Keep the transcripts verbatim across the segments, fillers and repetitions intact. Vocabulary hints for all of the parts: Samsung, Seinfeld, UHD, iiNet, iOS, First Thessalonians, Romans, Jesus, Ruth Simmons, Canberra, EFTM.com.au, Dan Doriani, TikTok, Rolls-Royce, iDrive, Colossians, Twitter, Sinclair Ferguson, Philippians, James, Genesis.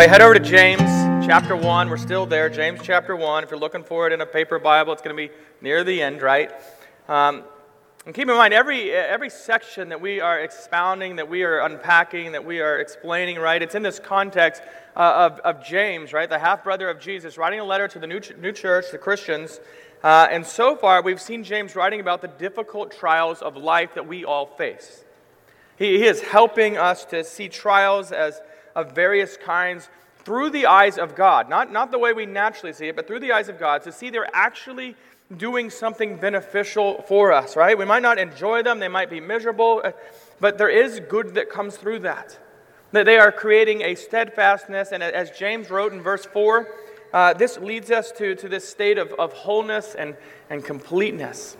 Right, head over to James chapter one. We're still there. James chapter one. If you're looking for it in a paper Bible, it's going to be near the end, right? Um, and keep in mind, every every section that we are expounding, that we are unpacking, that we are explaining, right? It's in this context uh, of, of James, right? The half-brother of Jesus, writing a letter to the new, ch- new church, the Christians. Uh, and so far, we've seen James writing about the difficult trials of life that we all face. He, he is helping us to see trials as of various kinds through the eyes of God. Not, not the way we naturally see it, but through the eyes of God, to see they're actually doing something beneficial for us, right? We might not enjoy them, they might be miserable, but there is good that comes through that. That they are creating a steadfastness, and as James wrote in verse four, uh, this leads us to, to this state of, of wholeness and, and completeness.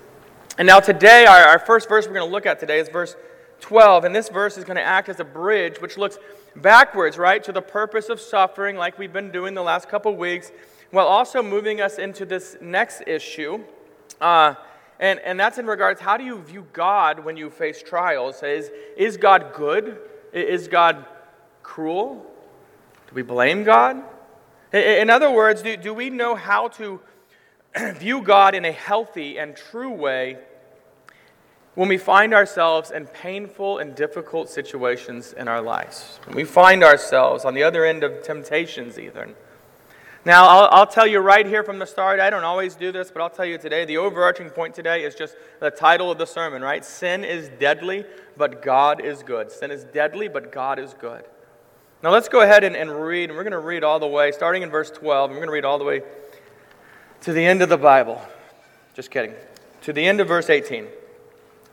And now today, our, our first verse we're going to look at today is verse twelve, and this verse is going to act as a bridge which looks backwards, right, to the purpose of suffering, like we've been doing the last couple weeks, while also moving us into this next issue, uh, and, and that's in regards, how do you view God when you face trials? Is, is God good? Is God cruel? Do we blame God? In other words, do, do we know how to view God in a healthy and true way when we find ourselves in painful and difficult situations in our lives? When we find ourselves on the other end of temptations either. Now, I'll, I'll tell you right here from the start, I don't always do this, but I'll tell you today, the overarching point today is just the title of the sermon, right? Sin is deadly, but God is good. Sin is deadly, but God is good. Now, let's go ahead and, and read, and we're going to read all the way, starting in verse twelve, and we're going to read all the way to the end of the Bible. Just kidding. To the end of verse eighteen.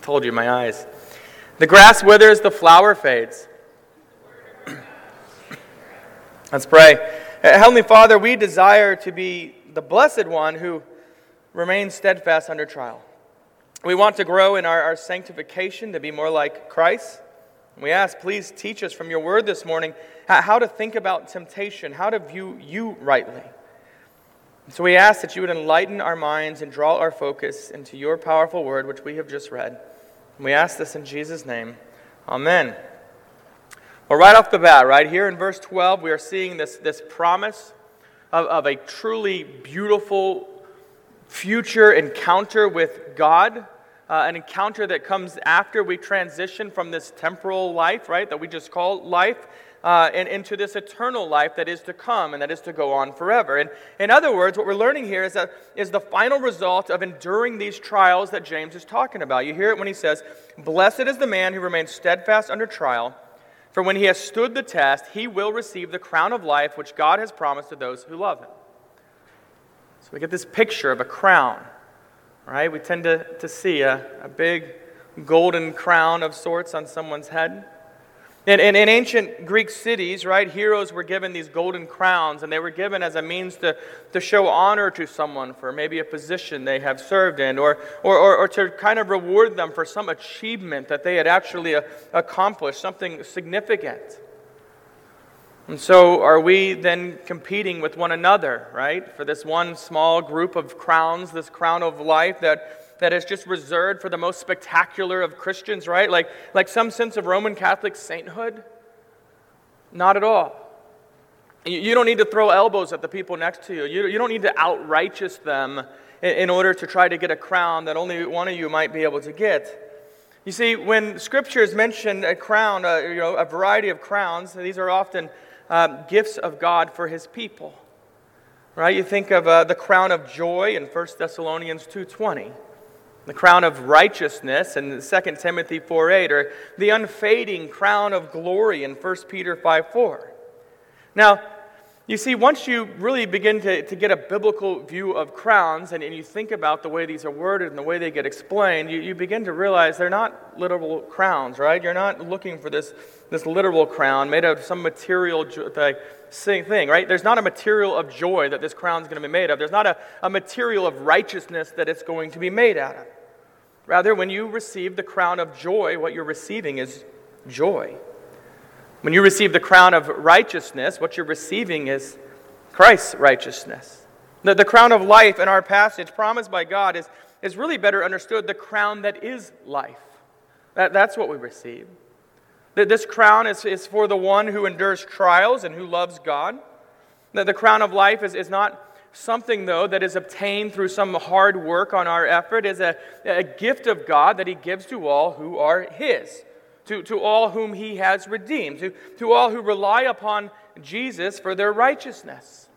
Told you, my eyes. The grass withers, the flower fades. Let's pray. Heavenly Father, we desire to be the blessed one who remains steadfast under trial. We want to grow in our, our sanctification to be more like Christ. We ask, please teach us from your word this morning how to think about temptation, how to view you rightly. So we ask that you would enlighten our minds and draw our focus into your powerful word, which we have just read. We ask this in Jesus' name. Amen. Well, right off the bat, right here in verse twelve, we are seeing this, this promise of, of a truly beautiful future encounter with God, uh, an encounter that comes after we transition from this temporal life, right, that we just call life, uh, and into this eternal life that is to come and that is to go on forever. And in other words, what we're learning here is that is the final result of enduring these trials that James is talking about. You hear it when he says, "Blessed is the man who remains steadfast under trial, for when he has stood the test, he will receive the crown of life which God has promised to those who love him." So we get this picture of a crown, right? We tend to, to see a, a big golden crown of sorts on someone's head. In, in, in ancient Greek cities, right, heroes were given these golden crowns, and they were given as a means to, to show honor to someone for maybe a position they have served in, or, or, or, or to kind of reward them for some achievement that they had actually accomplished, something significant. And so are we then competing with one another, right, for this one small group of crowns, this crown of life that that is just reserved for the most spectacular of Christians, right? Like, like some sense of Roman Catholic sainthood? Not at all. You, you don't need to throw elbows at the people next to you. You, you don't need to outrighteous them in, in order to try to get a crown that only one of you might be able to get. You see, when scriptures mention a crown, uh, you know, a variety of crowns, these are often um, gifts of God for his people. Right? You think of uh, the crown of joy in First Thessalonians two twenty. The crown of righteousness in Second Timothy four eight, or the unfading crown of glory in First Peter five four. Now, you see, once you really begin to, to get a biblical view of crowns, and, and you think about the way these are worded and the way they get explained, you, you begin to realize they're not literal crowns, right? You're not looking for this, this literal crown made out of some material like, thing, right? There's not a material of joy that this crown's going to be made of. There's not a, a material of righteousness that it's going to be made out of. Rather, when you receive the crown of joy, what you're receiving is joy. When you receive the crown of righteousness, what you're receiving is Christ's righteousness. The, the crown of life in our passage, promised by God, is, is really better understood the crown that is life. That, that's what we receive. That this crown is, is for the one who endures trials and who loves God. That the crown of life is, is not something, though, that is obtained through some hard work on our effort. Is a, a gift of God that He gives to all who are His. To, to all whom He has redeemed, to, to all who rely upon Jesus for their righteousness.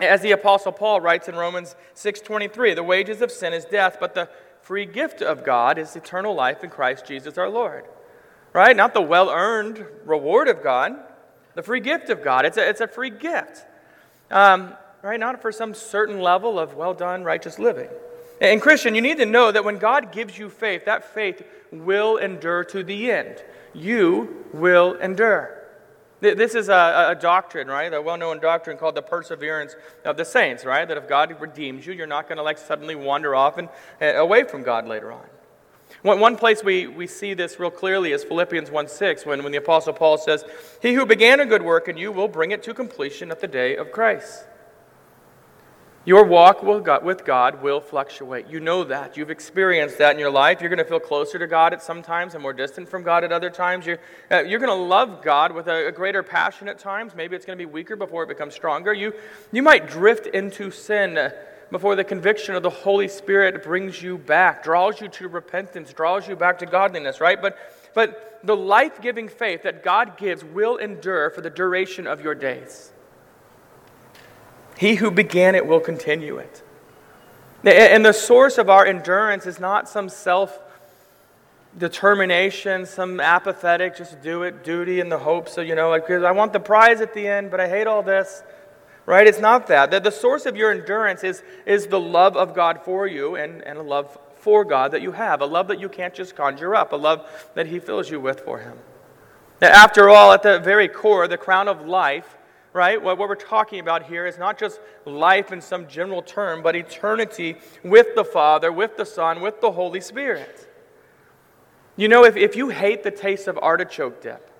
As the Apostle Paul writes in Romans six twenty-three, the wages of sin is death, but the free gift of God is eternal life in Christ Jesus our Lord. Right? Not the well-earned reward of God, the free gift of God. It's a, it's a free gift. Um, right? Not for some certain level of well-done, righteous living. And Christian, you need to know that when God gives you faith, that faith will endure to the end. You will endure. This is a, a doctrine, right? A well-known doctrine called the perseverance of the saints, right? That if God redeems you, you're not going to like suddenly wander off and uh, away from God later on. One, one place we, we see this real clearly is Philippians one six, when, when the Apostle Paul says, "He who began a good work in you will bring it to completion at the day of Christ." Your walk with God will fluctuate. You know that. You've experienced that in your life. You're going to feel closer to God at some times and more distant from God at other times. You're, uh, you're going to love God with a, a greater passion at times. Maybe it's going to be weaker before it becomes stronger. You, you might drift into sin before the conviction of the Holy Spirit brings you back, draws you to repentance, draws you back to godliness, right? But, but the life-giving faith that God gives will endure for the duration of your days. He who began it will continue it. And the source of our endurance is not some self-determination, some apathetic, just do it, duty in the hope. So, you know, like, I want the prize at the end, but I hate all this. Right? It's not that. The source of your endurance is, is the love of God for you and, and a love for God that you have, a love that you can't just conjure up, a love that He fills you with for Him. After all, at the very core, the crown of life, right? What we're talking about here is not just life in some general term, but eternity with the Father, with the Son, with the Holy Spirit. You know, if, if you hate the taste of artichoke dip,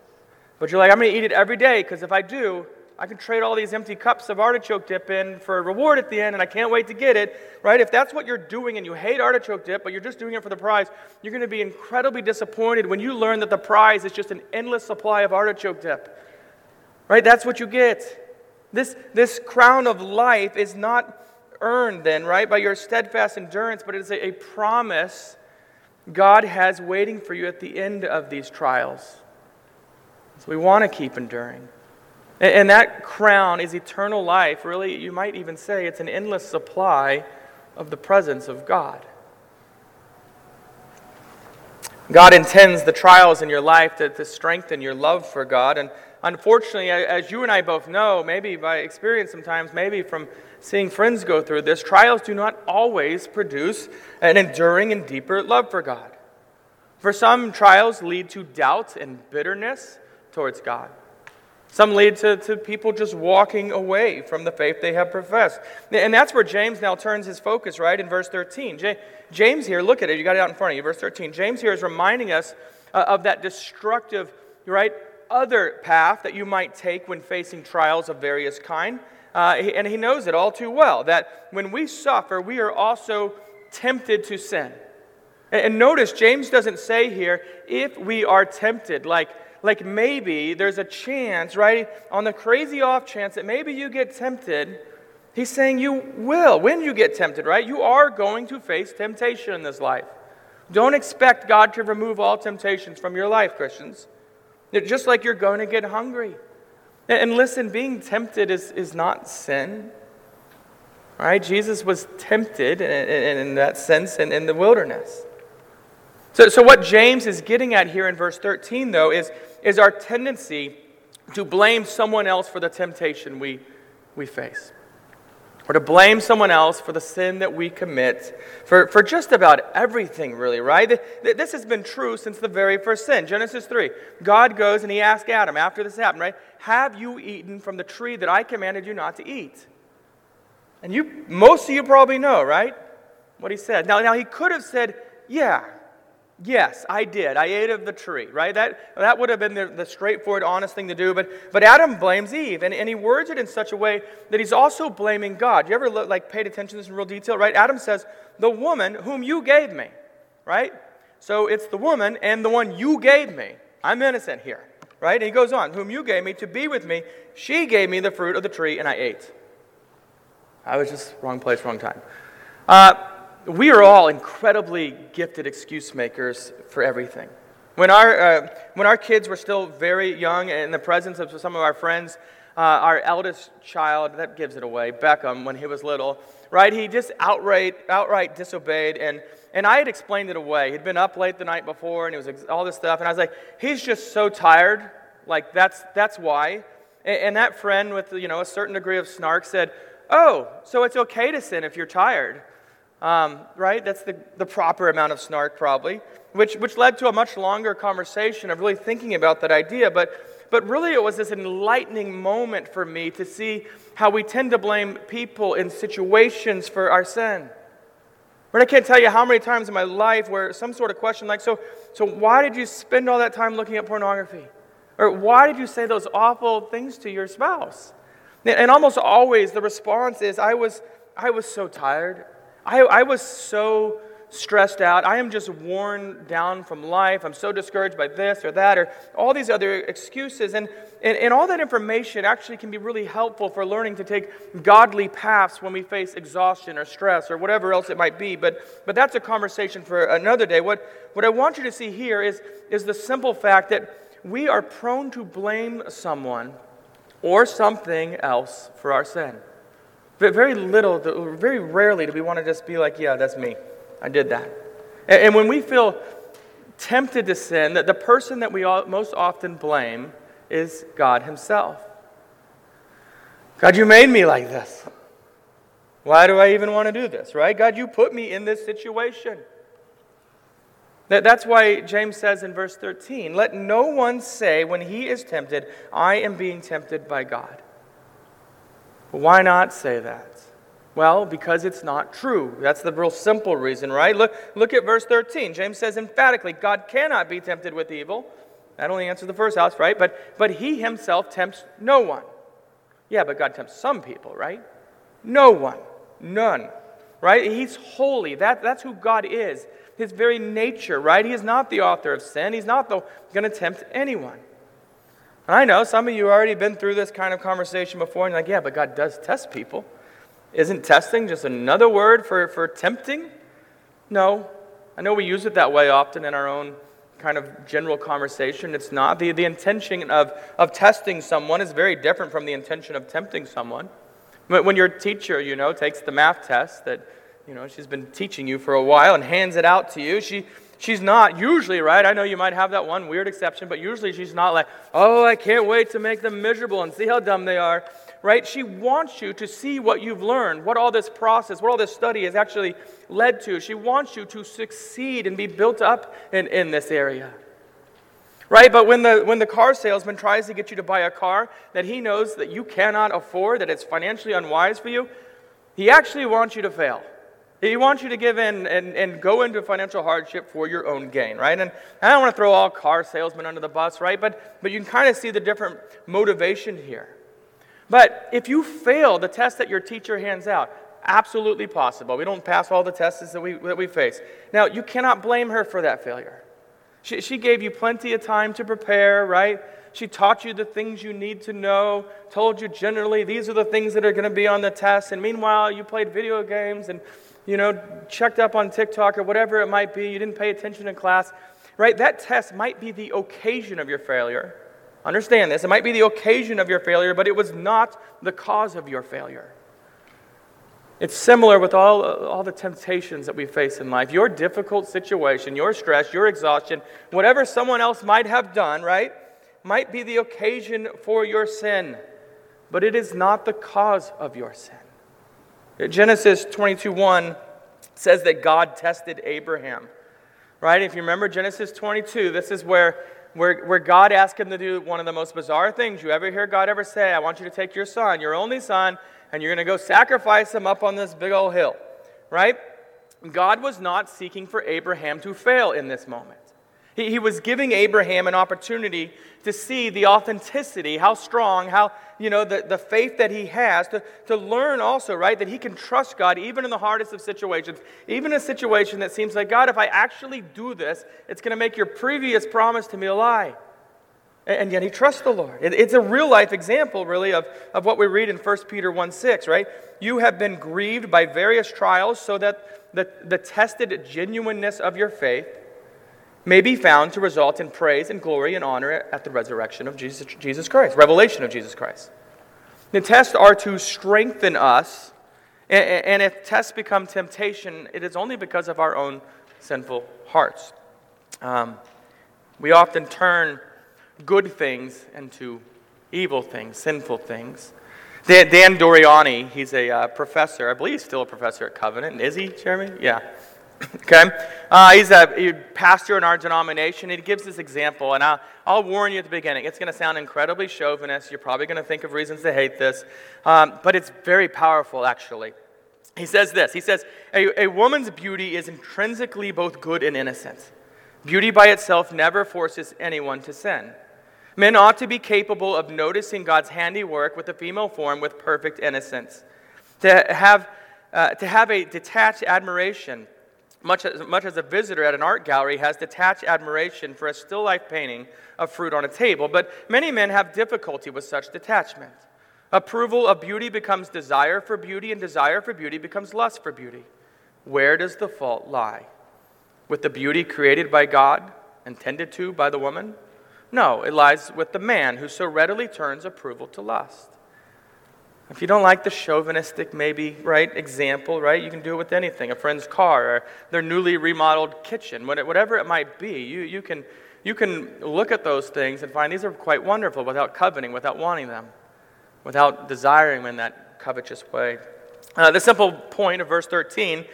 but you're like, I'm going to eat it every day because if I do, I can trade all these empty cups of artichoke dip in for a reward at the end and I can't wait to get it, right? If that's what you're doing and you hate artichoke dip, but you're just doing it for the prize, you're going to be incredibly disappointed when you learn that the prize is just an endless supply of artichoke dip. Right, that's what you get. This, this crown of life is not earned then, right, by your steadfast endurance, but it is a, a promise God has waiting for you at the end of these trials. So we want to keep enduring. And, and that crown is eternal life. Really, you might even say it's an endless supply of the presence of God. God intends the trials in your life to, to strengthen your love for God. And unfortunately, as you and I both know, maybe by experience sometimes, maybe from seeing friends go through this, trials do not always produce an enduring and deeper love for God. For some, trials lead to doubt and bitterness towards God. Some lead to, to people just walking away from the faith they have professed. And that's where James now turns his focus, right, in verse thirteen. James here, look at it, you got it out in front of you, verse thirteen. James here is reminding us of that destructive, right, other path that you might take when facing trials of various kind. Uh, and he knows it all too well, that when we suffer, we are also tempted to sin. And notice, James doesn't say here, if we are tempted, like, Like maybe there's a chance, right, on the crazy off chance that maybe you get tempted, he's saying you will. When you get tempted, right, you are going to face temptation in this life. Don't expect God to remove all temptations from your life, Christians. Just like you're going to get hungry. And listen, being tempted is, is not sin. All right, Jesus was tempted in, in, in that sense in, in the wilderness. So, so what James is getting at here in verse thirteen, though, is, is our tendency to blame someone else for the temptation we, we face. Or to blame someone else for the sin that we commit, for, for just about everything, really, right? This has been true since the very first sin. Genesis three, God goes and he asks Adam, after this happened, right? Have you eaten from the tree that I commanded you not to eat? And you, most of you probably know, right, what he said. Now, now he could have said, yeah, yes, I did. I ate of the tree, right? That that would have been the, the straightforward, honest thing to do. But but Adam blames Eve, and, and he words it in such a way that he's also blaming God. You ever look, like paid attention to this in real detail, right? Adam says, the woman whom you gave me, right? So it's the woman and the one you gave me. I'm innocent here, right? And he goes on, whom you gave me to be with me, she gave me the fruit of the tree, and I ate. I was just wrong place, wrong time. Uh, we are all incredibly gifted excuse makers for everything. When our uh, when our kids were still very young, in the presence of some of our friends, uh, our eldest child, that gives it away, Beckham, when he was little, right? He just outright outright disobeyed, and and I had explained it away. He'd been up late the night before, and it was ex- all this stuff, and I was like, he's just so tired, like that's that's why. And, and that friend with you know a certain degree of snark said, oh, so it's okay to sin if you're tired, um, right? That's the, the proper amount of snark, probably, which which led to a much longer conversation of really thinking about that idea. But but really, it was this enlightening moment for me to see how we tend to blame people in situations for our sin. Right? I can't tell you how many times in my life where some sort of question like, so so why did you spend all that time looking at pornography, or why did you say those awful things to your spouse? And almost always the response is, I was I was so tired. I, I was so stressed out. I am just worn down from life. I'm so discouraged by this or that or all these other excuses. And, and, and all that information actually can be really helpful for learning to take godly paths when we face exhaustion or stress or whatever else it might be. But but that's a conversation for another day. What what I want you to see here is is the simple fact that we are prone to blame someone or something else for our sin. Very little, very rarely do we want to just be like, yeah, that's me. I did that. And when we feel tempted to sin, the person that we most often blame is God himself. God, you made me like this. Why do I even want to do this, right? God, you put me in this situation. That's why James says in verse thirteen, let no one say when he is tempted, I am being tempted by God. Why not say that? Well, because it's not true. That's the real simple reason, right? Look, look at verse thirteen. James says emphatically, God cannot be tempted with evil. That only answers the first house, right? But, but he himself tempts no one. Yeah, but God tempts some people, right? No one. None. Right? He's holy. That, that's who God is. His very nature, right? He is not the author of sin. He's not going to tempt anyone. And I know some of you have already been through this kind of conversation before, and you're like, yeah, but God does test people. Isn't testing just another word for, for tempting? No. I know we use it that way often in our own kind of general conversation. It's not. The, the intention of, of testing someone is very different from the intention of tempting someone. When your teacher, you know, takes the math test that You know, she's been teaching you for a while and hands it out to you. She, she's not usually, right? I know you might have that one weird exception, but usually she's not like, oh, I can't wait to make them miserable and see how dumb they are, right? She wants you to see what you've learned, what all this process, what all this study has actually led to. She wants you to succeed and be built up in, in this area, right? But when the when the car salesman tries to get you to buy a car that he knows that you cannot afford, that it's financially unwise for you, he actually wants you to fail. He wants you to give in and, and go into financial hardship for your own gain, right? And I don't want to throw all car salesmen under the bus, right? But but you can kind of see the different motivation here. But if you fail the test that your teacher hands out, absolutely possible. We don't pass all the tests that we that we face. Now, you cannot blame her for that failure. She she gave you plenty of time to prepare, right? She taught you the things you need to know, told you generally these are the things that are going to be on the test. And meanwhile, you played video games and you know, checked up on TikTok or whatever it might be, you didn't pay attention in class, right? That test might be the occasion of your failure. Understand this, it might be the occasion of your failure, but it was not the cause of your failure. It's similar with all, all the temptations that we face in life. Your difficult situation, your stress, your exhaustion, whatever someone else might have done, right, might be the occasion for your sin, but it is not the cause of your sin. Genesis twenty-two one says that God tested Abraham, right? If you remember Genesis twenty-two, this is where, where, where God asked him to do one of the most bizarre things you ever hear God ever say. I want you to take your son, your only son, and you're going to go sacrifice him up on this big old hill, right? God was not seeking for Abraham to fail in this moment. He, he was giving Abraham an opportunity to see the authenticity, how strong, how, you know, the, the faith that he has, to, to learn also, right, that he can trust God even in the hardest of situations, even a situation that seems like, God, if I actually do this, it's going to make your previous promise to me a lie. And yet he trusts the Lord. It's a real-life example, really, of, of what we read in First Peter one six, right? You have been grieved by various trials so that the, the tested genuineness of your faith may be found to result in praise and glory and honor at the resurrection of Jesus, Jesus Christ, revelation of Jesus Christ. The tests are to strengthen us, and, and if tests become temptation, it is only because of our own sinful hearts. Um, we often turn good things into evil things, sinful things. Dan, Dan Doriani, he's a uh, professor, I believe he's still a professor at Covenant. Is he, Jeremy? Yeah. Okay. Uh, he's a, a pastor in our denomination. He gives this example, and I'll, I'll warn you at the beginning, it's going to sound incredibly chauvinist. You're probably going to think of reasons to hate this, um, but it's very powerful, actually. He says this. He says, a, a woman's beauty is intrinsically both good and innocent. Beauty by itself never forces anyone to sin. Men ought to be capable of noticing God's handiwork with the female form with perfect innocence. To have uh, to have a detached admiration, much as, much as a visitor at an art gallery has detached admiration for a still life painting of fruit on a table. But many men have difficulty with such detachment. Approval of beauty becomes desire for beauty, and desire for beauty becomes lust for beauty. Where does the fault lie? With the beauty created by God and tended to by the woman? No, it lies with the man who so readily turns approval to lust. If you don't like the chauvinistic, maybe, right, example, right, you can do it with anything, a friend's car or their newly remodeled kitchen, whatever it might be. You, you can, you can look at those things and find these are quite wonderful without coveting, without wanting them, without desiring them in that covetous way. Uh, the simple point of verse thirteen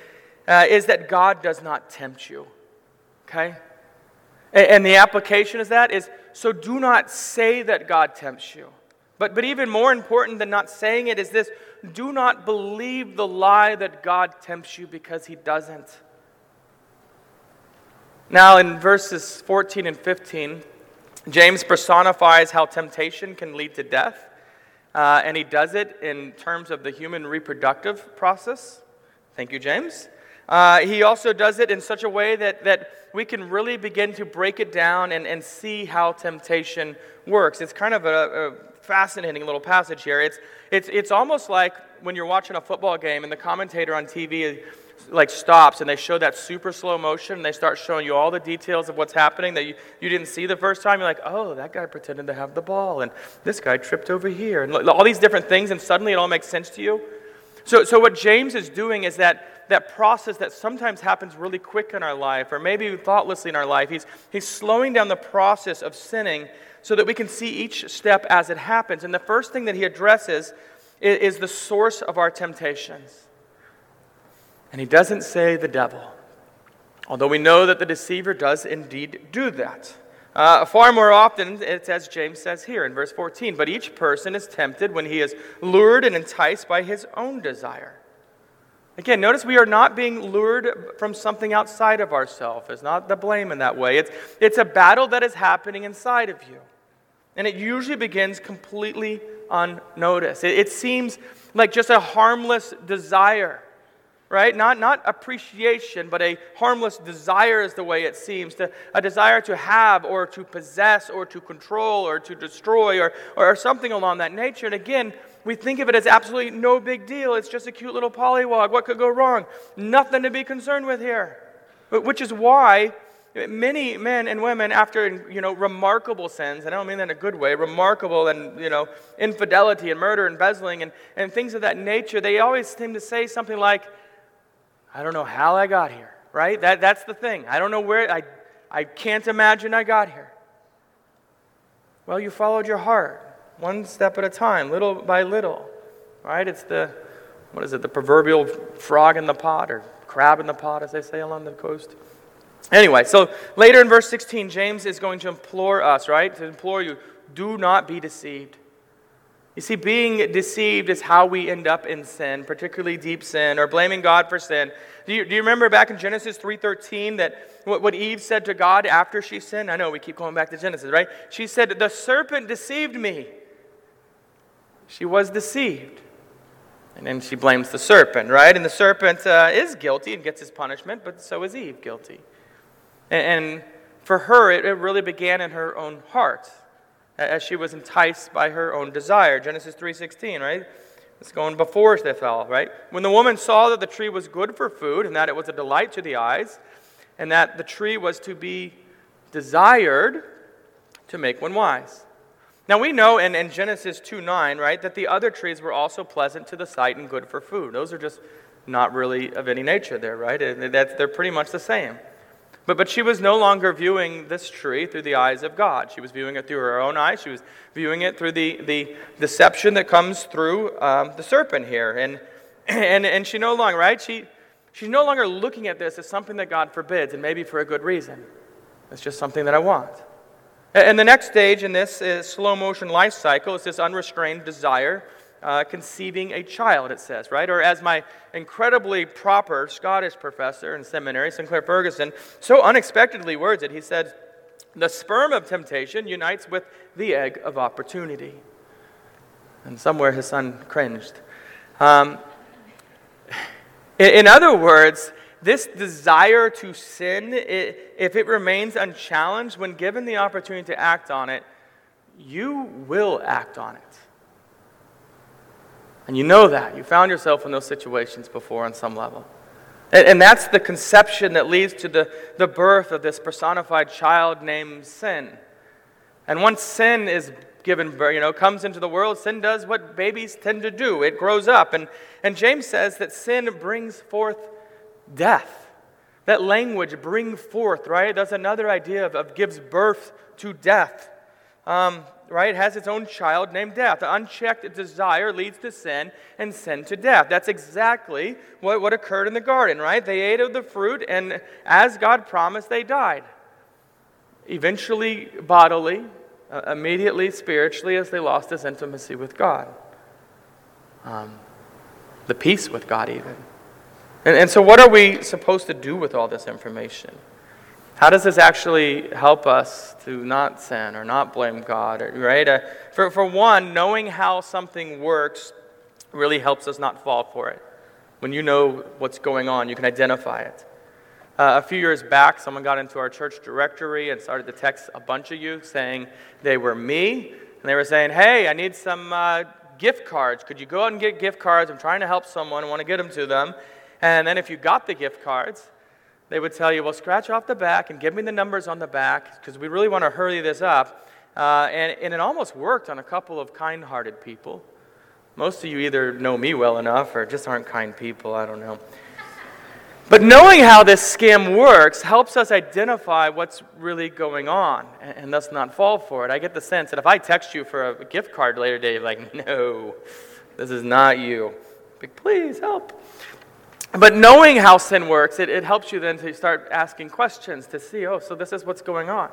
Uh, is that God does not tempt you, okay? And, and the application is that is, so do not say that God tempts you. But, but even more important than not saying it is this, do not believe the lie that God tempts you because he doesn't. Now in verses fourteen and fifteen, James personifies how temptation can lead to death, uh, and he does it in terms of the human reproductive process. Thank you, James. Uh, he also does it in such a way that, that we can really begin to break it down and, and see how temptation works. It's kind of a, a fascinating little passage here. It's, it's, it's almost like when you're watching a football game and the commentator on T V like stops and they show that super slow motion and they start showing you all the details of what's happening that you, you didn't see the first time. You're like, oh, that guy pretended to have the ball and this guy tripped over here and all these different things, and suddenly it all makes sense to you. So, so what James is doing is that that process that sometimes happens really quick in our life, or maybe thoughtlessly in our life, he's he's slowing down the process of sinning so that we can see each step as it happens. And the first thing that he addresses is, is the source of our temptations. And he doesn't say the devil, although we know that the deceiver does indeed do that. Uh, far more often, it's as James says here in verse fourteen, but each person is tempted when he is lured and enticed by his own desire. Again, notice we are not being lured from something outside of ourselves. It's not the blame in that way. It's, it's a battle that is happening inside of you. And it usually begins completely unnoticed. It, it seems like just a harmless desire, right? Not, not appreciation, but a harmless desire is the way it seems. To, a desire to have or to possess or to control or to destroy or, or something along that nature. And again, we think of it as absolutely no big deal. It's just a cute little pollywog. What could go wrong? Nothing to be concerned with here. Which is why Many men and women, after, you know, remarkable sins, and I don't mean that in a good way, remarkable and, you know, infidelity and murder, embezzling and, and things of that nature, they always seem to say something like, I don't know how I got here, right? That That's the thing. I don't know where, I, I can't imagine I got here. Well, you followed your heart, one step at a time, little by little, right? It's the, what is it, the proverbial frog in the pot, or crab in the pot, as they say along the coast. Anyway, so later in verse sixteen, James is going to implore us, right? To implore you, do not be deceived. You see, being deceived is how we end up in sin, particularly deep sin, or blaming God for sin. Do you, do you remember back in Genesis three thirteen that what, what Eve said to God after she sinned? I know we keep going back to Genesis, right? She said, the serpent deceived me. She was deceived. And then she blames the serpent, right? And the serpent uh, is guilty and gets his punishment, but so is Eve guilty. And for her, it really began in her own heart, as she was enticed by her own desire. Genesis three sixteen, right? It's going before they fell, right? When the woman saw that the tree was good for food, and that it was a delight to the eyes, and that the tree was to be desired to make one wise. Now we know in, in Genesis two nine, right, that the other trees were also pleasant to the sight and good for food. Those are just not really of any nature there, right? That's, they're pretty much the same. But but she was no longer viewing this tree through the eyes of God. She was viewing it through her own eyes. She was viewing it through the, the deception that comes through um, the serpent here. And and and she no longer, right? She she's no longer looking at this as something that God forbids, and maybe for a good reason. It's just something that I want. And the next stage in this is slow motion life cycle. It's this unrestrained desire, uh, conceiving a child, it says, right? Or as my incredibly proper Scottish professor in seminary, Sinclair Ferguson, so unexpectedly words it. He said, the sperm of temptation unites with the egg of opportunity. And somewhere his son cringed. Um, in other words, this desire to sin, it, if it remains unchallenged, when given the opportunity to act on it, you will act on it. And you know that. You found yourself in those situations before on some level. And, and that's the conception that leads to the, the birth of this personified child named sin. And once sin is given, you know, comes into the world, sin does what babies tend to do. It grows up. And, and James says that sin brings forth death. That language, bring forth, right? That's another idea of, of gives birth to death, um, right? It has its own child named death. The unchecked desire leads to sin and sin to death. That's exactly what, what occurred in the garden, right? They ate of the fruit, and as God promised, they died. Eventually, bodily, uh, immediately, spiritually, as they lost this intimacy with God. Um, the peace with God, even. And, and so what are we supposed to do with all this information? How does this actually help us to not sin or not blame God, right? Uh, for, for one, knowing how something works really helps us not fall for it. When you know what's going on, you can identify it. Uh, a few years back, someone got into our church directory and started to text a bunch of you saying they were me, and they were saying, hey, I need some uh, gift cards. Could you go out and get gift cards? I'm trying to help someone. I want to get them to them. And then if you got the gift cards, they would tell you, well, scratch off the back and give me the numbers on the back because we really want to hurry this up. Uh, and, and it almost worked on a couple of kind-hearted people. Most of you either know me well enough or just aren't kind people. I don't know. But knowing how this scam works helps us identify what's really going on and, and thus not fall for it. I get the sense that if I text you for a gift card later today, you're like, no, this is not you. Like, please help. But knowing how sin works, it, it helps you then to start asking questions to see, oh, so this is what's going on.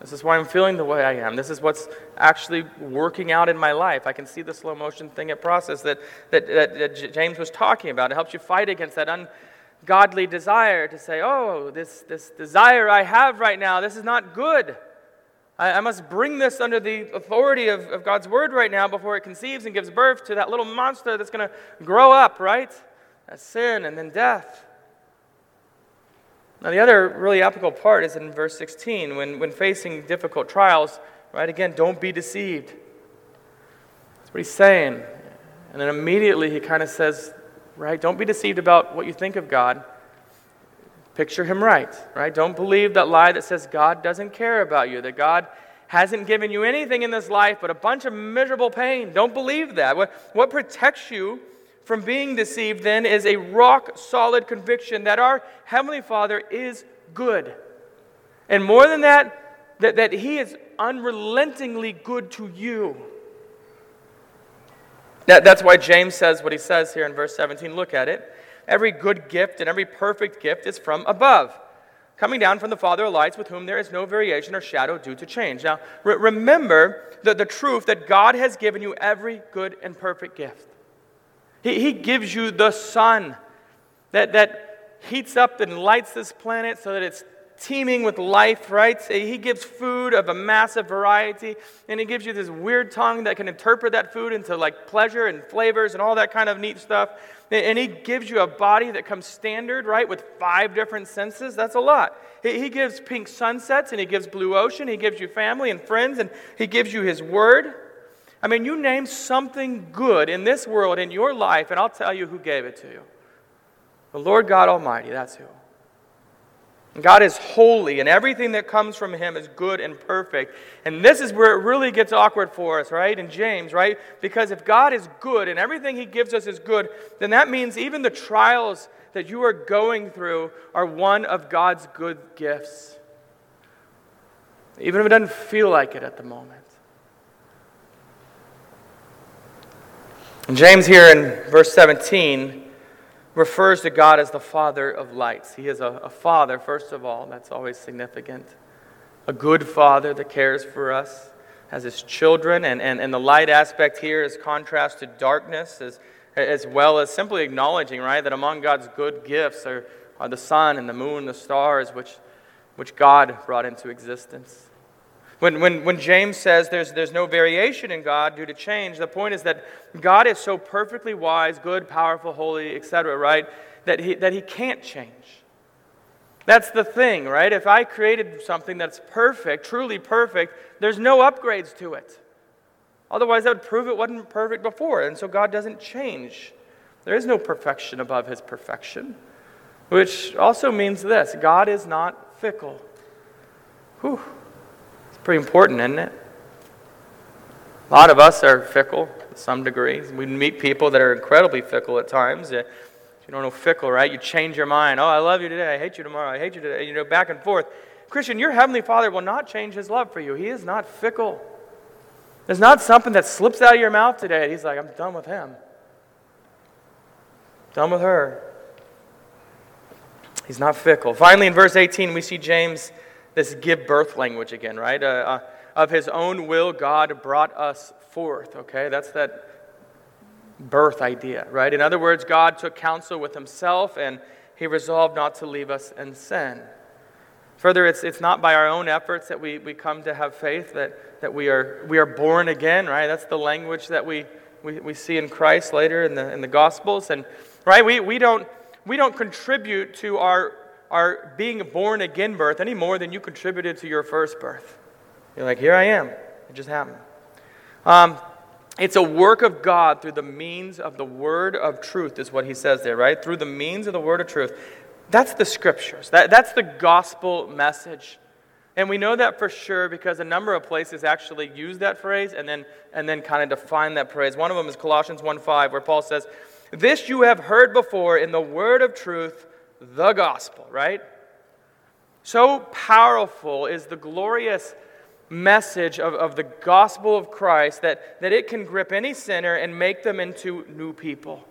This is why I'm feeling the way I am. This is what's actually working out in my life. I can see the slow motion thing at process that, that, that, that James was talking about. It helps you fight against that ungodly desire to say, oh, this, this desire I have right now, this is not good. I, I must bring this under the authority of, of God's word right now before it conceives and gives birth to that little monster that's going to grow up, right? That's sin and then death. Now the other really applicable part is in verse sixteen, when, when facing difficult trials, right, again, don't be deceived. That's what he's saying. And then immediately he kind of says, right, don't be deceived about what you think of God. picture him right, right? Don't believe that lie that says God doesn't care about you, that God hasn't given you anything in this life but a bunch of miserable pain. Don't believe that. What, what protects you from being deceived then is a rock-solid conviction that our Heavenly Father is good. And more than that, that, that He is unrelentingly good to you. That, that's why James says what he says here in verse seventeen. Look at it. Every good gift and every perfect gift is from above, coming down from the Father of lights, with whom there is no variation or shadow due to change. Now, re- remember the, the truth that God has given you every good and perfect gift. He, he gives you the sun that, that heats up and lights this planet so that it's teeming with life, right? He gives food of a massive variety, and He gives you this weird tongue that can interpret that food into like pleasure and flavors and all that kind of neat stuff. And He gives you a body that comes standard, right, with five different senses. That's a lot. He gives pink sunsets, and He gives blue ocean. He gives you family and friends, and He gives you His word. I mean, you name something good in this world, in your life, and I'll tell you who gave it to you. The Lord God Almighty, that's who. God is holy, and everything that comes from Him is good and perfect. And this is where it really gets awkward for us, right? In James, right? Because if God is good and everything He gives us is good, then that means even the trials that you are going through are one of God's good gifts. Even if it doesn't feel like it at the moment. And James here in verse seventeen refers to God as the Father of lights. He is a, a Father, first of all. That's always significant. A good Father that cares for us as His children. And, and, and the light aspect here is contrast to darkness, as, as well as simply acknowledging, right, that among God's good gifts are, are the sun and the moon, the stars, which, which God brought into existence. When, when, when James says there's, there's no variation in God due to change, the point is that God is so perfectly wise, good, powerful, holy, et cetera, right, that he, that he can't change. That's the thing, right? If I created something that's perfect, truly perfect, there's no upgrades to it. Otherwise, that would prove it wasn't perfect before, and so God doesn't change. There is no perfection above His perfection, which also means this: God is not fickle. Whew. Pretty important, isn't it? A lot of us are fickle to some degrees. We meet people that are incredibly fickle at times. If you don't know fickle, right? You change your mind. Oh, I love you today. I hate you tomorrow. I hate you today. You know, back and forth. Christian, your Heavenly Father will not change His love for you. He is not fickle. There's not something that slips out of your mouth today. He's like, I'm done with him. Done with her. He's not fickle. Finally, in verse eighteen, we see James, this give birth language again, right? Uh, uh, of His own will, God brought us forth, okay? That's that birth idea, right? In other words, God took counsel with Himself, and He resolved not to leave us in sin. Further, it's it's not by our own efforts that we, we come to have faith, that, that we are we are born again, right? That's the language that we, we, we see in Christ later in the in the Gospels. And right, we, we don't we don't contribute to our Are being born again birth any more than you contributed to your first birth. You're like, here I am. It just happened. Um, it's a work of God through the means of the word of truth, is what he says there, right? Through the means of the word of truth. That's the scriptures. That, that's the gospel message. And we know that for sure because a number of places actually use that phrase and then and then kind of define that phrase. One of them is Colossians one five, where Paul says, "This you have heard before in the word of truth, the gospel," right? So powerful is the glorious message of, of the gospel of Christ that, that it can grip any sinner and make them into new people.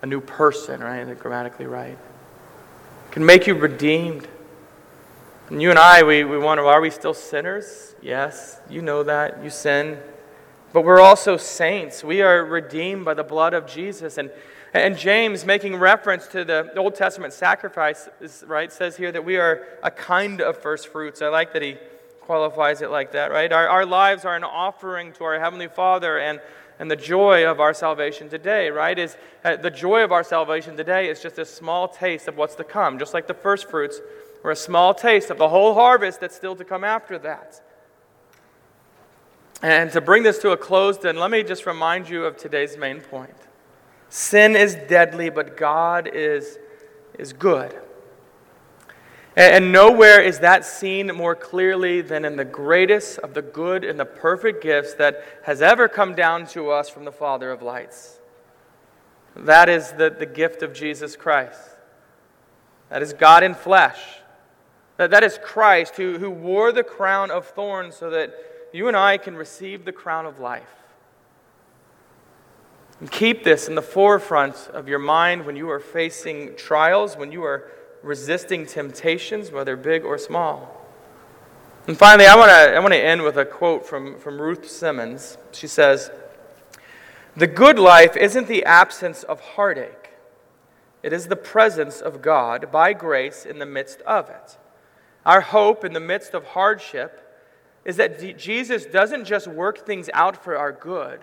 A new person, right? They're grammatically right. It can make you redeemed. And you and I, we, we wonder, are we still sinners? Yes, you know that. You sin. But we're also saints. We are redeemed by the blood of Jesus. And And James, making reference to the Old Testament sacrifice, right, says here that we are a kind of first fruits. I like that he qualifies it like that, right? Our, our lives are an offering to our Heavenly Father, and, and the joy of our salvation today, right? Is uh, the joy of our salvation today is just a small taste of what's to come, just like the first fruits were a small taste of the whole harvest that's still to come after that. And to bring this to a close, then, let me just remind you of today's main point. Sin is deadly, but God is, is good. And nowhere is that seen more clearly than in the greatest of the good and the perfect gifts that has ever come down to us from the Father of lights. That is the, the gift of Jesus Christ. That is God in flesh. That, that is Christ who, who wore the crown of thorns so that you and I can receive the crown of life. And keep this in the forefront of your mind when you are facing trials, when you are resisting temptations, whether big or small. And finally, I want to I want to end with a quote from, from Ruth Simmons. She says, "The good life isn't the absence of heartache. It is the presence of God by grace in the midst of it. Our hope in the midst of hardship is that D- Jesus doesn't just work things out for our good.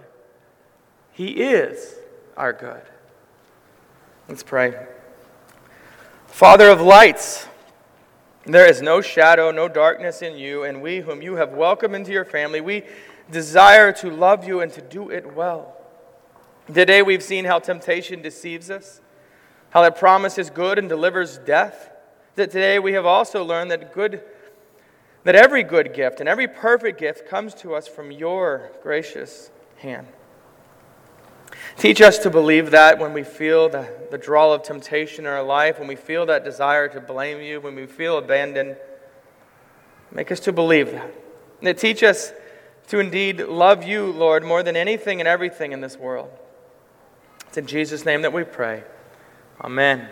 He is our good." Let's pray. Father of lights, there is no shadow, no darkness in you, and we whom you have welcomed into your family, we desire to love you and to do it well. Today we've seen how temptation deceives us, how that promise is good and delivers death. That today we have also learned that good, that every good gift and every perfect gift comes to us from your gracious hand. Teach us to believe that when we feel the, the draw of temptation in our life, when we feel that desire to blame you, when we feel abandoned, make us to believe that. And teach us to indeed love you, Lord, more than anything and everything in this world. It's in Jesus' name that we pray. Amen.